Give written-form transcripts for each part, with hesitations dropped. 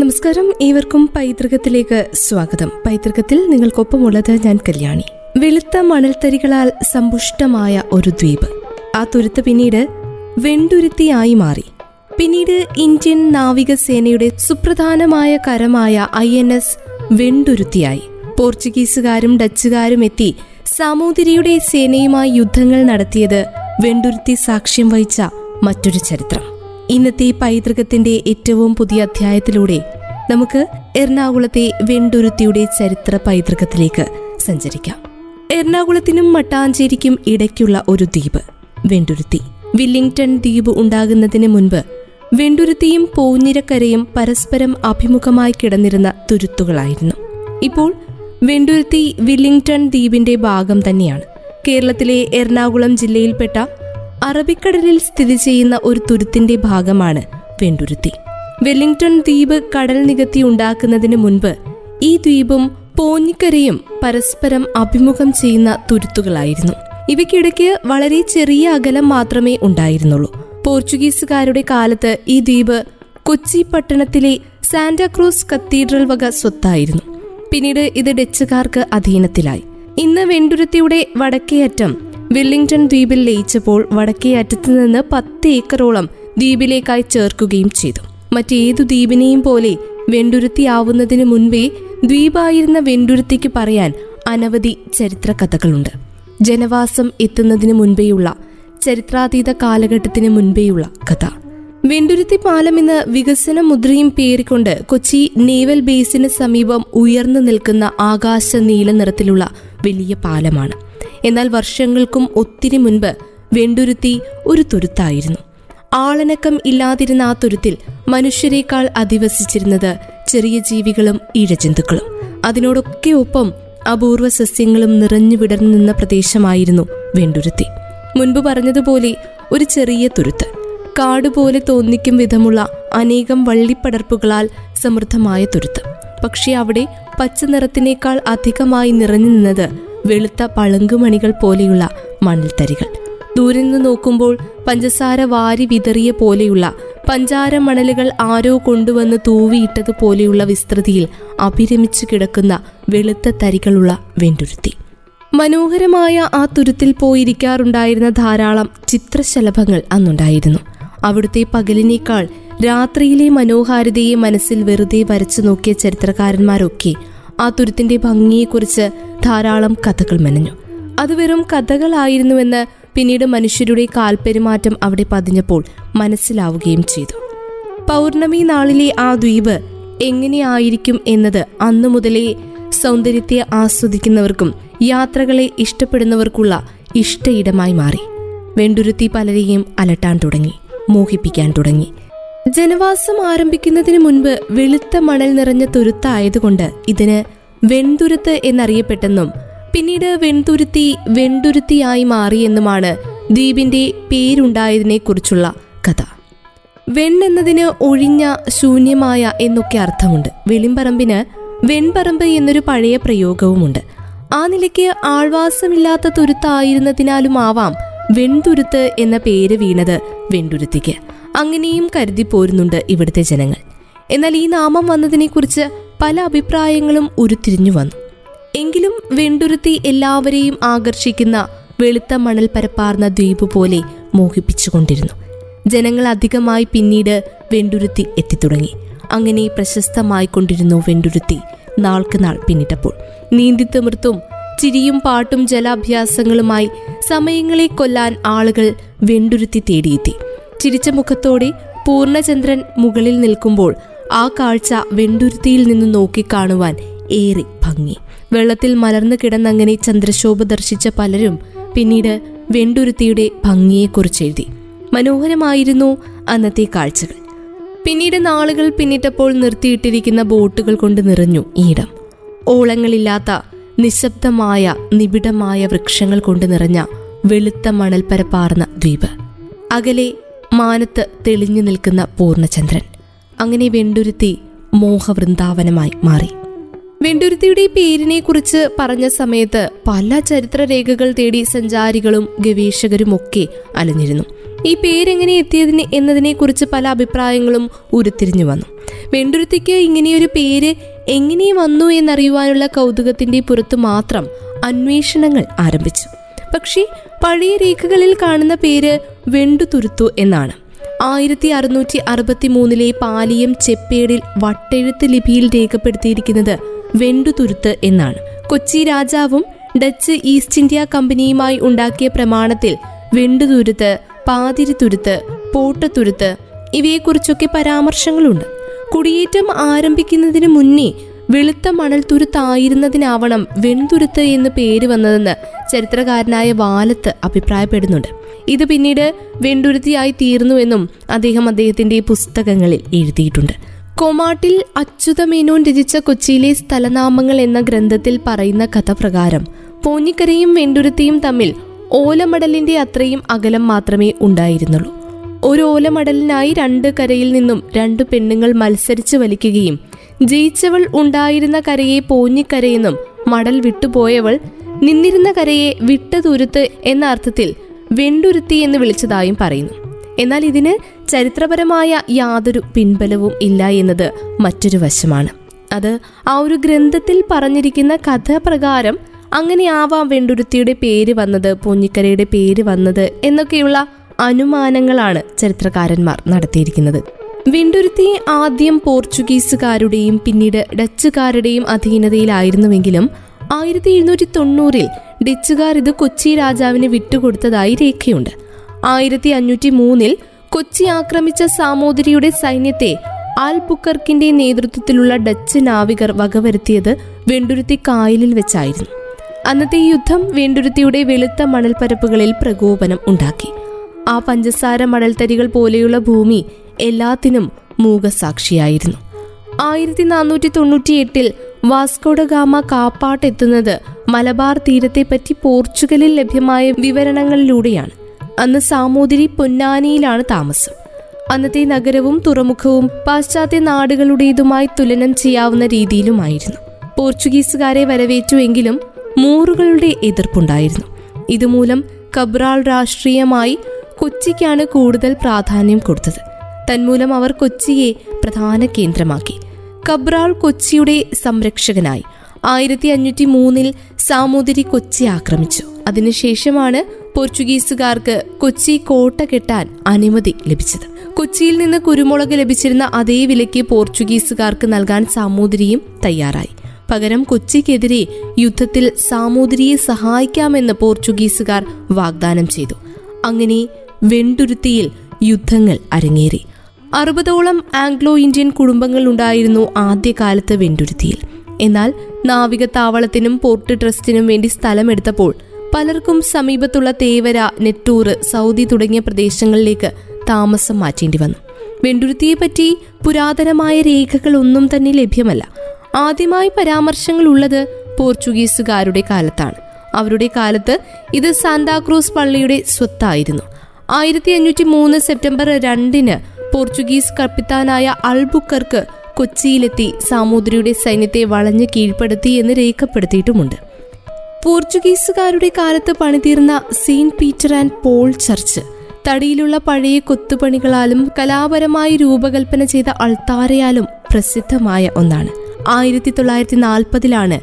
നമസ്കാരം, ഏവർക്കും പൈതൃകത്തിലേക്ക് സ്വാഗതം. പൈതൃകത്തിൽ നിങ്ങൾക്കൊപ്പമുള്ളത് ഞാൻ കല്യാണി. വെളുത്ത മണൽത്തരികളാൽ സമ്പുഷ്ടമായ ഒരു ദ്വീപ്. ആ തുരുത്ത് പിന്നീട് വെണ്ടുരുത്തിയായി മാറി. പിന്നീട് ഇന്ത്യൻ നാവികസേനയുടെ സുപ്രധാനമായ കരമായ INS വെണ്ടുരുത്തിയായി. പോർച്ചുഗീസുകാരും ഡച്ചുകാരും എത്തി സാമൂതിരിയുടെ സേനയുമായി യുദ്ധങ്ങൾ നടത്തിയത് വെണ്ടുരുത്തി സാക്ഷ്യം വഹിച്ച മറ്റൊരു ചരിത്രം. ഇന്നത്തെ പൈതൃകത്തിന്റെ ഏറ്റവും പുതിയ അധ്യായത്തിലൂടെ നമുക്ക് എറണാകുളത്തെ വെണ്ടുരുത്തിയുടെ ചരിത്ര പൈതൃകത്തിലേക്ക് സഞ്ചരിക്കാം. എറണാകുളത്തിനും മട്ടാഞ്ചേരിക്കും ഇടയ്ക്കുള്ള ഒരു ദ്വീപ് വെണ്ടുരുത്തി. വില്ലിംഗ്ടൺ ദ്വീപ് ഉണ്ടാകുന്നതിന് മുൻപ് വെണ്ടുരുത്തിയും പൂഞ്ഞിരക്കരയും പരസ്പരം അഭിമുഖമായി കിടന്നിരുന്ന തുരുത്തുകളായിരുന്നു. ഇപ്പോൾ വെണ്ടുരുത്തി വില്ലിംഗ്ടൺ ദ്വീപിന്റെ ഭാഗം തന്നെയാണ്. കേരളത്തിലെ എറണാകുളം ജില്ലയിൽപ്പെട്ട അറബിക്കടലിൽ സ്ഥിതി ചെയ്യുന്ന ഒരു തുരുത്തിന്റെ ഭാഗമാണ് വെണ്ടുരുത്തി. വെല്ലിംഗ്ടൺ ദ്വീപ് കടൽ നികത്തി ഉണ്ടാക്കുന്നതിന് മുൻപ് ഈ ദ്വീപും പൂഞ്ഞിക്കരയും പരസ്പരം അഭിമുഖം ചെയ്യുന്ന തുരുത്തുകളായിരുന്നു. ഇവയ്ക്കിടയ്ക്ക് വളരെ ചെറിയ അകലം മാത്രമേ ഉണ്ടായിരുന്നുള്ളൂ. പോർച്ചുഗീസുകാരുടെ കാലത്ത് ഈ ദ്വീപ് കൊച്ചി പട്ടണത്തിലെ സാന്റാക്രൂസ് കത്തീഡ്രൽ വക സ്വത്തായിരുന്നു. പിന്നീട് ഇത് ഡച്ചുകാർക്ക് അധീനത്തിലായി. ഇന്ന് വെണ്ടുരുത്തിയുടെ വടക്കേയറ്റം വെല്ലിംഗ്ടൺ ദ്വീപിൽ ലയിച്ചപ്പോൾ വടക്കേ അറ്റത്ത് നിന്ന് 10 ഏക്കറോളം ദ്വീപിലേക്കായി ചേർക്കുകയും ചെയ്തു. മറ്റേതു ദ്വീപിനെയും പോലെ വെണ്ടുരുത്തി ആവുന്നതിന് മുൻപേ ദ്വീപായിരുന്ന വെണ്ടുരുത്തിക്ക് പറയാൻ അനവധി ചരിത്ര കഥകളുണ്ട്. ജനവാസം എത്തുന്നതിന് മുൻപേയുള്ള ചരിത്രാതീത കാലഘട്ടത്തിന് മുൻപേയുള്ള കഥ. വെണ്ടുരുത്തി പാലം എന്ന വികസന മുദ്രയും പേറിക്കൊണ്ട് കൊച്ചി നേവൽ ബേസിന് സമീപം ഉയർന്നു നിൽക്കുന്ന ആകാശ നീല നിറത്തിലുള്ള വലിയ പാലമാണ്. എന്നാൽ വർഷങ്ങൾക്കും ഒത്തിരി മുൻപ് വെണ്ടുരുത്തി ഒരു തുരുത്തായിരുന്നു. ആളനക്കം ഇല്ലാതിരുന്ന ആ തുരുത്തിൽ മനുഷ്യരെക്കാൾ അധിവസിച്ചിരുന്നത് ചെറിയ ജീവികളും ഇഴജന്തുക്കളും. അതിനോടൊക്കെ ഒപ്പം അപൂർവ സസ്യങ്ങളും നിറഞ്ഞു വിടർന്നു നിന്ന പ്രദേശമായിരുന്നു വെണ്ടുരുത്തി. മുൻപ് പറഞ്ഞതുപോലെ ഒരു ചെറിയ തുരുത്ത്, കാടുപോലെ തോന്നിക്കും വിധമുള്ള അനേകം വള്ളിപ്പടർപ്പുകളാൽ സമൃദ്ധമായ തുരുത്ത്. പക്ഷേ അവിടെ പച്ച നിറത്തിനേക്കാൾ അധികമായി നിറഞ്ഞു നിന്നത് വെളുത്ത പളുങ്കുമണികൾ പോലെയുള്ള മണൽത്തരികൾ. ദൂരെ നിന്ന് നോക്കുമ്പോൾ പഞ്ചസാര വാരി വിതറിയ പോലെയുള്ള പഞ്ചാര മണലുകൾ ആരോ കൊണ്ടുവന്ന് തൂവിയിട്ടതുപോലെയുള്ള വിസ്തൃതിയിൽ അഭിരമിച്ചു കിടക്കുന്ന വെളുത്ത തരികളുള്ള വെണ്ടുരുത്തി. മനോഹരമായ ആ തുരുത്തിൽ പോയിരിക്കാറുണ്ടായിരുന്ന ധാരാളം ചിത്രശലഭങ്ങൾ അന്നുണ്ടായിരുന്നു. അവിടുത്തെ പകലിനേക്കാൾ രാത്രിയിലെ മനോഹാരിതയെ മനസ്സിൽ വെറുതെ വരച്ചു നോക്കിയ ചരിത്രകാരന്മാരൊക്കെ ആ തുരുത്തിന്റെ ഭംഗിയെക്കുറിച്ച് ധാരാളം കഥകൾ മെനഞ്ഞു. അത് വെറും കഥകളായിരുന്നുവെന്ന് പിന്നീട് മനുഷ്യരുടെ കാൽപെരുമാറ്റം അവിടെ പതിഞ്ഞപ്പോൾ മനസ്സിലാവുകയും ചെയ്തു. പൗർണമി നാളിലെ ആ ദ്വീപ് എങ്ങനെയായിരിക്കും എന്നത് അന്നു മുതലേ സൗന്ദര്യത്തെ ആസ്വദിക്കുന്നവർക്കും യാത്രകളെ ഇഷ്ടപ്പെടുന്നവർക്കുള്ള ഇഷ്ടയിടമായി മാറി. വെണ്ടുരുത്തി പലരെയും അലട്ടാൻ തുടങ്ങി, മോഹിപ്പിക്കാൻ തുടങ്ങി. ജനവാസം ആരംഭിക്കുന്നതിന് മുൻപ് വെളുത്ത മണൽ നിറഞ്ഞ തുരുത്തായതുകൊണ്ട് ഇതിന് വെണ്ടുരുത്ത് എന്നറിയപ്പെട്ടെന്നും പിന്നീട് വെണ്ടുരുത്തി വെണ്ടുരുത്തിയായി മാറിയെന്നുമാണ് ദ്വീപിന്റെ പേരുണ്ടായതിനെ കുറിച്ചുള്ള കഥ. വെണ്ണെന്നതിന് ഒഴിഞ്ഞ, ശൂന്യമായ എന്നൊക്കെ അർത്ഥമുണ്ട്. വെളിമ്പറമ്പിന് വെൺപറമ്പ് എന്നൊരു പഴയ പ്രയോഗവുമുണ്ട്. ആ നിലയ്ക്ക് ആൾവാസമില്ലാത്ത തുരുത്തായിരുന്നതിനാലുമാവാം വെണ്ടുരുത്ത് എന്ന പേര് വീണത് വെണ്ടുരുത്തിക്ക്. അങ്ങനെയും കരുതിപ്പോരുന്നുണ്ട് ഇവിടുത്തെ ജനങ്ങൾ. എന്നാൽ ഈ നാമം വന്നതിനെക്കുറിച്ച് പല അഭിപ്രായങ്ങളും ഉരുത്തിരിഞ്ഞു വന്നു. എങ്കിലും വെണ്ടുരുത്തി എല്ലാവരെയും ആകർഷിക്കുന്ന വെളുത്ത മണൽ പരപ്പാർന്ന ദ്വീപ് പോലെ മോഹിപ്പിച്ചുകൊണ്ടിരുന്നു. ജനങ്ങൾ അധികമായി പിന്നീട് വെണ്ടുരുത്തി എത്തിത്തുടങ്ങി. അങ്ങനെ പ്രശസ്തമായിക്കൊണ്ടിരുന്നു വെണ്ടുരുത്തി. നാൾക്ക് നാൾ പിന്നിട്ടപ്പോൾ നീന്തിത്തിമിർത്തും ചിരിയും പാട്ടും ജലാഭ്യാസങ്ങളുമായി സമയങ്ങളെ കൊല്ലാൻ ആളുകൾ വെണ്ടുരുത്തി തേടിയെത്തി. ചിരിച്ച മുഖത്തോടെ പൂർണ്ണചന്ദ്രൻ മുകളിൽ നിൽക്കുമ്പോൾ ആ കാഴ്ച വെണ്ടുരുത്തിയിൽ നിന്ന് നോക്കിക്കാണുവാൻ ഏറെ ഭംഗി. വെള്ളത്തിൽ മലർന്നു കിടന്നങ്ങനെ ചന്ദ്രശോഭ ദർശിച്ച പലരും പിന്നീട് വെണ്ടുരുത്തിയുടെ ഭംഗിയെക്കുറിച്ച് എഴുതി. മനോഹരമായിരുന്നു അന്നത്തെ കാഴ്ചകൾ. പിന്നീട് നാളുകൾ പിന്നിട്ടപ്പോൾ നിർത്തിയിട്ടിരിക്കുന്ന ബോട്ടുകൾ കൊണ്ട് നിറഞ്ഞു ഈടം. ഓളങ്ങളില്ലാത്ത നിശബ്ദമായ നിബിഡമായ വൃക്ഷങ്ങൾ കൊണ്ട് നിറഞ്ഞ വെളുത്ത മണൽപ്പരപ്പാർന്ന ദ്വീപ്. അകലെ മാനത്ത് തെളിഞ്ഞു നിൽക്കുന്ന പൂർണ്ണചന്ദ്രൻ. അങ്ങനെ വെണ്ടുരുത്തി മോഹവൃന്ദാവനമായി മാറി. വെണ്ടുരുത്തിയുടെ പേരിനെ കുറിച്ച് പറഞ്ഞ സമയത്ത് പല ചരിത്രരേഖകൾ തേടി സഞ്ചാരികളും ഗവേഷകരുമൊക്കെ അലഞ്ഞിരുന്നു. ഈ പേരെങ്ങനെ എത്തിയതിന് എന്നതിനെക്കുറിച്ച് പല അഭിപ്രായങ്ങളും ഉരുത്തിരിഞ്ഞു വന്നു. വെണ്ടുരുത്തിക്ക് ഇങ്ങനെയൊരു പേര് എങ്ങനെ വന്നു എന്നറിയുവാനുള്ള കൗതുകത്തിൻ്റെ പുറത്തു മാത്രം അന്വേഷണങ്ങൾ ആരംഭിച്ചു. പക്ഷേ പഴയ രേഖകളിൽ കാണുന്ന പേര് വെണ്ടുതുരുത്തു എന്നാണ്. 1663 പാലിയം ചെപ്പേടിൽ വട്ടെഴുത്ത് ലിപിയിൽ രേഖപ്പെടുത്തിയിരിക്കുന്നത് വെണ്ടുതുരുത്ത് എന്നാണ്. കൊച്ചി രാജാവും ഡച്ച് ഈസ്റ്റ് ഇന്ത്യ കമ്പനിയുമായി ഉണ്ടാക്കിയ പ്രമാണത്തിൽ വെണ്ടുതുരുത്ത്, പാതിരിത്തുരുത്ത്, പോട്ടത്തുരുത്ത് ഇവയെക്കുറിച്ചൊക്കെ പരാമർശങ്ങളുണ്ട്. കുടിയേറ്റം ആരംഭിക്കുന്നതിന് മുന്നേ വെളുത്ത മണൽ തുരുത്തായിരുന്നതിനാവണം വെണ്ടുരുത്ത് എന്ന് പേര് വന്നതെന്ന് ചരിത്രകാരനായ വാലത്ത് അഭിപ്രായപ്പെടുന്നുണ്ട്. ഇത് പിന്നീട് വെണ്ടുരുത്തിയായി തീർന്നുവെന്നും അദ്ദേഹം അദ്ദേഹത്തിന്റെ പുസ്തകങ്ങളിൽ എഴുതിയിട്ടുണ്ട്. കൊമാട്ടിൽ അച്യുതമേനോൻ രചിച്ച കൊച്ചിയിലെ സ്ഥലനാമങ്ങൾ എന്ന ഗ്രന്ഥത്തിൽ പറയുന്ന കഥ പ്രകാരം പൂഞ്ഞിക്കരയും വെണ്ടുരുത്തിയും തമ്മിൽ ഓലമടലിന്റെ അത്രയും അകലം മാത്രമേ ഉണ്ടായിരുന്നുള്ളൂ. ഒരു ഓലമടലിനായി 2 കരയിൽ നിന്നും 2 പെണ്ണുങ്ങൾ മത്സരിച്ച് വലിക്കുകയും ജയിച്ചവൾ ഉണ്ടായിരുന്ന കരയെ പൂഞ്ഞിക്കരയെന്നും മടൽ വിട്ടുപോയവൾ നിന്നിരുന്ന കരയെ വിട്ടതുരുത്ത് എന്ന അർത്ഥത്തിൽ വെണ്ടുരുത്തി എന്ന് വിളിച്ചതായും പറയുന്നു. എന്നാൽ ഇതിന് ചരിത്രപരമായ യാതൊരു പിൻബലവും ഇല്ല എന്നത് മറ്റൊരു വശമാണ്. അത് ആ ഒരു ഗ്രന്ഥത്തിൽ പറഞ്ഞിരിക്കുന്ന കഥപ്രകാരം അങ്ങനെയാവാം വെണ്ടുരുത്തിയുടെ പേര് വന്നത്, പൂഞ്ഞിക്കരയുടെ പേര് വന്നത് എന്നൊക്കെയുള്ള അനുമാനങ്ങളാണ് ചരിത്രകാരന്മാർ നടത്തിയിരിക്കുന്നത്. വെണ്ടുരുത്തിയെ ആദ്യം പോർച്ചുഗീസുകാരുടെയും പിന്നീട് ഡച്ചുകാരുടെയും അധീനതയിലായിരുന്നുവെങ്കിലും 1790 ഡച്ചുകാർ ഇത് കൊച്ചി രാജാവിന് വിട്ടുകൊടുത്തതായി രേഖയുണ്ട്. 1503 കൊച്ചി ആക്രമിച്ച സാമൂതിരിയുടെ സൈന്യത്തെ അൽബുക്കർക്കിന്റെ നേതൃത്വത്തിലുള്ള ഡച്ച് നാവികർ വകവരുത്തിയത് വെണ്ടുരുത്തി കായലിൽ വെച്ചായിരുന്നു. അന്നത്തെ യുദ്ധം വെണ്ടുരുത്തിയുടെ വെളുത്ത മണൽപ്പരപ്പുകളിൽ പ്രകോപനം ഉണ്ടാക്കി. ആ പഞ്ചസാര മണൽത്തരികൾ പോലെയുള്ള ഭൂമി എല്ലാത്തിനും മൂകസാക്ഷിയായിരുന്നു. 1498 വാസ്കോഡഗാമ കാപ്പാട്ടെത്തുന്നത് മലബാർ തീരത്തെപ്പറ്റി പോർച്ചുഗലിൽ ലഭ്യമായ വിവരണങ്ങളിലൂടെയാണ്. അന്ന് സാമൂതിരി പൊന്നാനിയിലാണ് താമസം. അന്നത്തെ നഗരവും തുറമുഖവും പാശ്ചാത്യ നാടുകളുടേതുമായി തുലനം ചെയ്യാവുന്ന രീതിയിലുമായിരുന്നു. പോർച്ചുഗീസുകാരെ വരവേറ്റുവെങ്കിലും മൂറുകളുടെ എതിർപ്പുണ്ടായിരുന്നു. ഇതുമൂലം കബ്രാൾ രാഷ്ട്രീയമായി കൊച്ചിക്കാണ് കൂടുതൽ പ്രാധാന്യം കൊടുത്തത്. തന്മൂലം അവർ കൊച്ചിയെ പ്രധാന കേന്ദ്രമാക്കി. കബ്രാൾ കൊച്ചിയുടെ സംരക്ഷകനായി. 1503 സാമൂതിരി കൊച്ചി ആക്രമിച്ചു. അതിനുശേഷമാണ് പോർച്ചുഗീസുകാർക്ക് കൊച്ചി കോട്ട കെട്ടാൻ അനുമതി ലഭിച്ചത്. കൊച്ചിയിൽ നിന്ന് കുരുമുളക് ലഭിച്ചിരുന്ന അതേ വിലയ്ക്ക് പോർച്ചുഗീസുകാർക്ക് നൽകാൻ സാമൂതിരിയും തയ്യാറായി. പകരം കൊച്ചിക്കെതിരെ യുദ്ധത്തിൽ സാമൂതിരിയെ സഹായിക്കാമെന്ന് പോർച്ചുഗീസുകാർ വാഗ്ദാനം ചെയ്തു. അങ്ങനെ വെണ്ടുരുത്തിയിൽ യുദ്ധങ്ങൾ അരങ്ങേറി. 60ഓളം ആംഗ്ലോ ഇന്ത്യൻ കുടുംബങ്ങൾ ഉണ്ടായിരുന്നു ആദ്യകാലത്ത് വെണ്ടുരുത്തിയിൽ. എന്നാൽ നാവിക താവളത്തിനും പോർട്ട് ട്രസ്റ്റിനും വേണ്ടി സ്ഥലമെടുത്തപ്പോൾ പലർക്കും സമീപത്തുള്ള തേവര, നെട്ടൂർ, സൗദി തുടങ്ങിയ പ്രദേശങ്ങളിലേക്ക് താമസം മാറ്റേണ്ടി വന്നു. വെണ്ടുരുത്തിയെപ്പറ്റി പുരാതനമായ രേഖകളൊന്നും തന്നെ ലഭ്യമല്ല. ആദ്യമായി പരാമർശങ്ങൾ ഉള്ളത് പോർച്ചുഗീസുകാരുടെ കാലത്താണ്. അവരുടെ കാലത്ത് ഇത് സാന്താക്രൂസ് പള്ളിയുടെ സ്വത്തായിരുന്നു. 1503 സെപ്റ്റംബർ 2 പോർച്ചുഗീസ് കപ്പിത്താനായ അൽബുക്കർക്ക് കൊച്ചിയിലെത്തി സാമൂതിരിയുടെ സൈന്യത്തെ വളഞ്ഞ് കീഴ്പ്പെടുത്തി എന്ന് രേഖപ്പെടുത്തിയിട്ടുമുണ്ട്. പോർച്ചുഗീസുകാരുടെ കാലത്ത് പണിതീർന്ന Saint Peter and Paul church തടിയിലുള്ള പഴയ കൊത്തുപണികളാലും കലാപരമായി രൂപകൽപ്പന ചെയ്ത അൾത്താരയാലും പ്രസിദ്ധമായ ഒന്നാണ്. 1940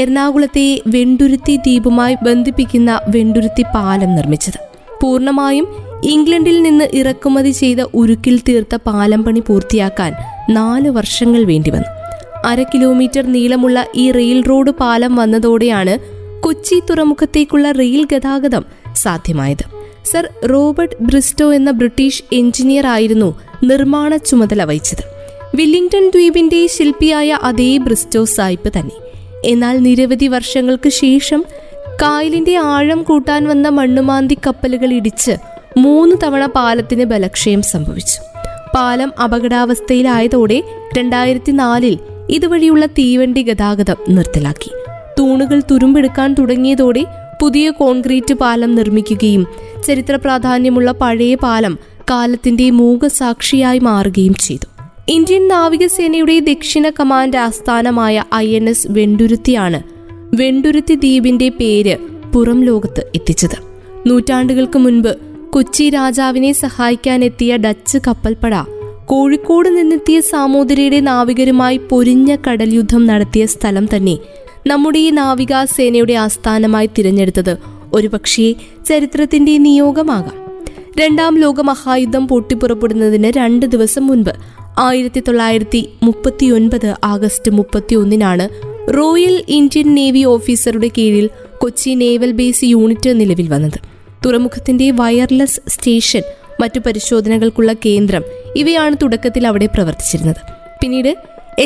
എറണാകുളത്തെ വെണ്ടുരുത്തി ദ്വീപുമായി ബന്ധിപ്പിക്കുന്ന വെണ്ടുരുത്തി പാലം നിർമ്മിച്ചത്. പൂർണ്ണമായും ഇംഗ്ലണ്ടിൽ നിന്ന് ഇറക്കുമതി ചെയ്ത ഉരുക്കിൽ തീർത്ത പാലം പണി പൂർത്തിയാക്കാൻ 4 വർഷങ്ങൾ വേണ്ടിവന്നു. 1.5 കിലോമീറ്റർ നീളമുള്ള ഈ റെയിൽ റോഡ് പാലം വന്നതോടെയാണ് കൊച്ചി തുറമുഖത്തേക്കുള്ള റെയിൽ ഗതാഗതം സാധ്യമായത്. സർ റോബർട്ട് ബ്രിസ്റ്റോ എന്ന ബ്രിട്ടീഷ് എഞ്ചിനീയർ ആയിരുന്നു നിർമ്മാണ ചുമതല വഹിച്ചത്. വില്ലിംഗ്ടൺ ദ്വീപിന്റെ ശില്പിയായ അതേ ബ്രിസ്റ്റോ സായിപ്പ് തന്നെ. എന്നാൽ നിരവധി വർഷങ്ങൾക്ക് ശേഷം കായലിന്റെ ആഴം കൂട്ടാൻ വന്ന മണ്ണുമാന്തി കപ്പലുകൾ ഇടിച്ച് 3 തവണ പാലത്തിന് ബലക്ഷയം സംഭവിച്ചു. പാലം അപകടാവസ്ഥയിലായതോടെ 2004 ഇതുവഴിയുള്ള തീവണ്ടി ഗതാഗതം നിർത്തലാക്കി. തൂണുകൾ തുരുമ്പെടുക്കാൻ തുടങ്ങിയതോടെ പുതിയ കോൺക്രീറ്റ് പാലം നിർമ്മിക്കുകയും ചരിത്ര പ്രാധാന്യമുള്ള പഴയ പാലം കാലത്തിന്റെ മൂകസാക്ഷിയായി മാറുകയും ചെയ്തു. ഇന്ത്യൻ നാവികസേനയുടെ ദക്ഷിണ കമാൻഡ് ആസ്ഥാനമായ INS വെണ്ടുരുത്തിയാണ് വെണ്ടുരുത്തി ദ്വീപിന്റെ പേര് പുറം ലോകത്ത് എത്തിച്ചത്. നൂറ്റാണ്ടുകൾക്ക് മുൻപ് കൊച്ചി രാജാവിനെ സഹായിക്കാനെത്തിയ ഡച്ച് കപ്പൽപ്പട കോഴിക്കോട് നിന്നെത്തിയ സാമൂതിരിയുടെ നാവികരുമായി പൊരിഞ്ഞ കടൽ യുദ്ധം നടത്തിയ സ്ഥലം തന്നെ നമ്മുടെ ഈ നാവികാസേനയുടെ ആസ്ഥാനമായി തിരഞ്ഞെടുത്തത് ഒരുപക്ഷേ ചരിത്രത്തിന്റെ നിയോഗമാകാം. രണ്ടാം ലോക മഹായുദ്ധം പൊട്ടിപ്പുറപ്പെടുന്നതിന് 2 ദിവസം മുൻപ് 1939 ആഗസ്റ്റ് 31-നാണ് റോയൽ ഇന്ത്യൻ നേവി ഓഫീസറുടെ കീഴിൽ കൊച്ചി നേവൽ ബേസ് യൂണിറ്റ് നിലവിൽ വന്നത്. തുറമുഖത്തിന്റെ വയർലെസ് സ്റ്റേഷൻ, മറ്റു പരിശോധനകൾക്കുള്ള കേന്ദ്രം ഇവയാണ് തുടക്കത്തിൽ അവിടെ പ്രവർത്തിച്ചിരുന്നത്. പിന്നീട്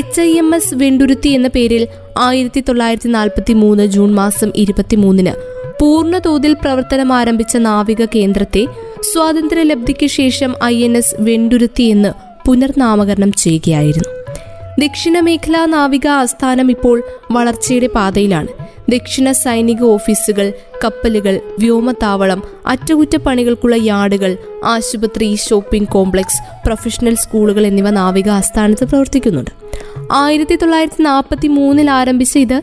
HIMS വെണ്ടുരുത്തി എന്ന പേരിൽ 1943 ജൂൺ 23-ന് പൂർണ്ണതോതിൽ പ്രവർത്തനം ആരംഭിച്ച നാവിക കേന്ദ്രത്തെ സ്വാതന്ത്ര്യലബ്ധിക്ക് ശേഷം INS വെണ്ടുരുത്തി എന്ന് പുനർനാമകരണം ചെയ്യുകയായിരുന്നു. ദക്ഷിണ മേഖലാ നാവിക ആസ്ഥാനം ഇപ്പോൾ വളർച്ചയുടെ പാതയിലാണ്. ദക്ഷിണ സൈനിക ഓഫീസുകൾ, കപ്പലുകൾ, വ്യോമത്താവളം, അറ്റകുറ്റപ്പണികൾക്കുള്ള യാർഡുകൾ, ആശുപത്രി, ഷോപ്പിംഗ് കോംപ്ലക്സ്, പ്രൊഫഷണൽ സ്കൂളുകൾ എന്നിവ നാവിക ആസ്ഥാനത്ത് പ്രവർത്തിക്കുന്നുണ്ട്. 1943 ആരംഭിച്ച ഇത്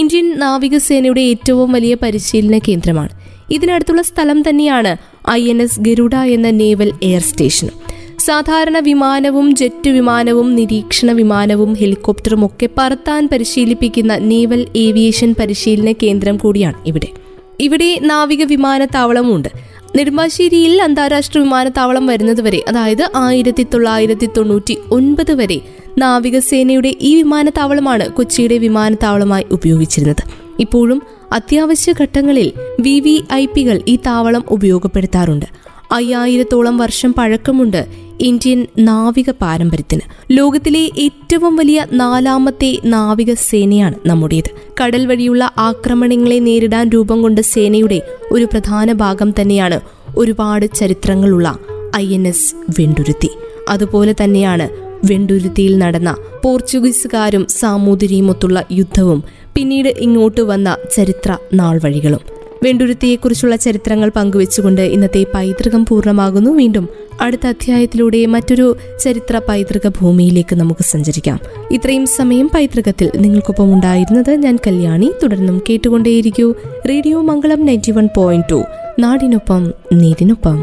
ഇന്ത്യൻ നാവികസേനയുടെ ഏറ്റവും വലിയ പരിശീലന കേന്ദ്രമാണ്. ഇതിനടുത്തുള്ള സ്ഥലം തന്നെയാണ് INS ഗരുഡ എന്ന നേവൽ എയർ സ്റ്റേഷൻ. സാധാരണ വിമാനവും ജെറ്റ് വിമാനവും നിരീക്ഷണ വിമാനവും ഹെലികോപ്റ്ററും ഒക്കെ പറത്താൻ പരിശീലിപ്പിക്കുന്ന നേവൽ ഏവിയേഷൻ പരിശീലന കേന്ദ്രം കൂടിയാണ് ഇവിടെ നാവിക വിമാനത്താവളമുണ്ട്. നെടുമ്പാശ്ശേരിയിൽ അന്താരാഷ്ട്ര വിമാനത്താവളം വരുന്നതുവരെ, അതായത് 1999 വരെ നാവികസേനയുടെ ഈ വിമാനത്താവളമാണ് കൊച്ചിയുടെ വിമാനത്താവളമായി ഉപയോഗിച്ചിരുന്നത്. ഇപ്പോഴും അത്യാവശ്യ ഘട്ടങ്ങളിൽ VVIPകൾ ഈ താവളം ഉപയോഗപ്പെടുത്താറുണ്ട്. 5000-ഓളം വർഷം പഴക്കമുണ്ട് ഇന്ത്യൻ നാവിക പാരമ്പര്യത്തിന്. ലോകത്തിലെ ഏറ്റവും വലിയ 4ാമത്തെ നാവിക സേനയാണ് നമ്മുടേത്. കടൽ വഴിയുള്ള ആക്രമണങ്ങളെ നേരിടാൻ രൂപം കൊണ്ട സേനയുടെ ഒരു പ്രധാന ഭാഗം തന്നെയാണ് ഒരുപാട് ചരിത്രങ്ങളുള്ള INS വെണ്ടുരുത്തി. അതുപോലെ തന്നെയാണ് വെണ്ടുരുത്തിയിൽ നടന്ന പോർച്ചുഗീസുകാരും സാമൂതിരിയുമൊത്തുള്ള യുദ്ധവും പിന്നീട് ഇങ്ങോട്ട് വന്ന ചരിത്ര നാൾവഴികളും. വെണ്ടുരുത്തിയെക്കുറിച്ചുള്ള ചരിത്രങ്ങൾ പങ്കുവെച്ചുകൊണ്ട് ഇന്നത്തെ പൈതൃകം പൂർണ്ണമാകുന്നു. വീണ്ടും അടുത്ത അധ്യായത്തിലൂടെ മറ്റൊരു ചരിത്ര പൈതൃക ഭൂമിയിലേക്ക് നമുക്ക് സഞ്ചരിക്കാം. ഇത്രയും സമയം പൈതൃകത്തിൽ നിങ്ങൾക്കൊപ്പം ഉണ്ടായിരുന്നത് ഞാൻ കല്യാണി. തുടർന്നും കേട്ടുകൊണ്ടേയിരിക്കൂ റേഡിയോ മംഗളം 91.2, നാടിനൊപ്പം നീരിനൊപ്പം.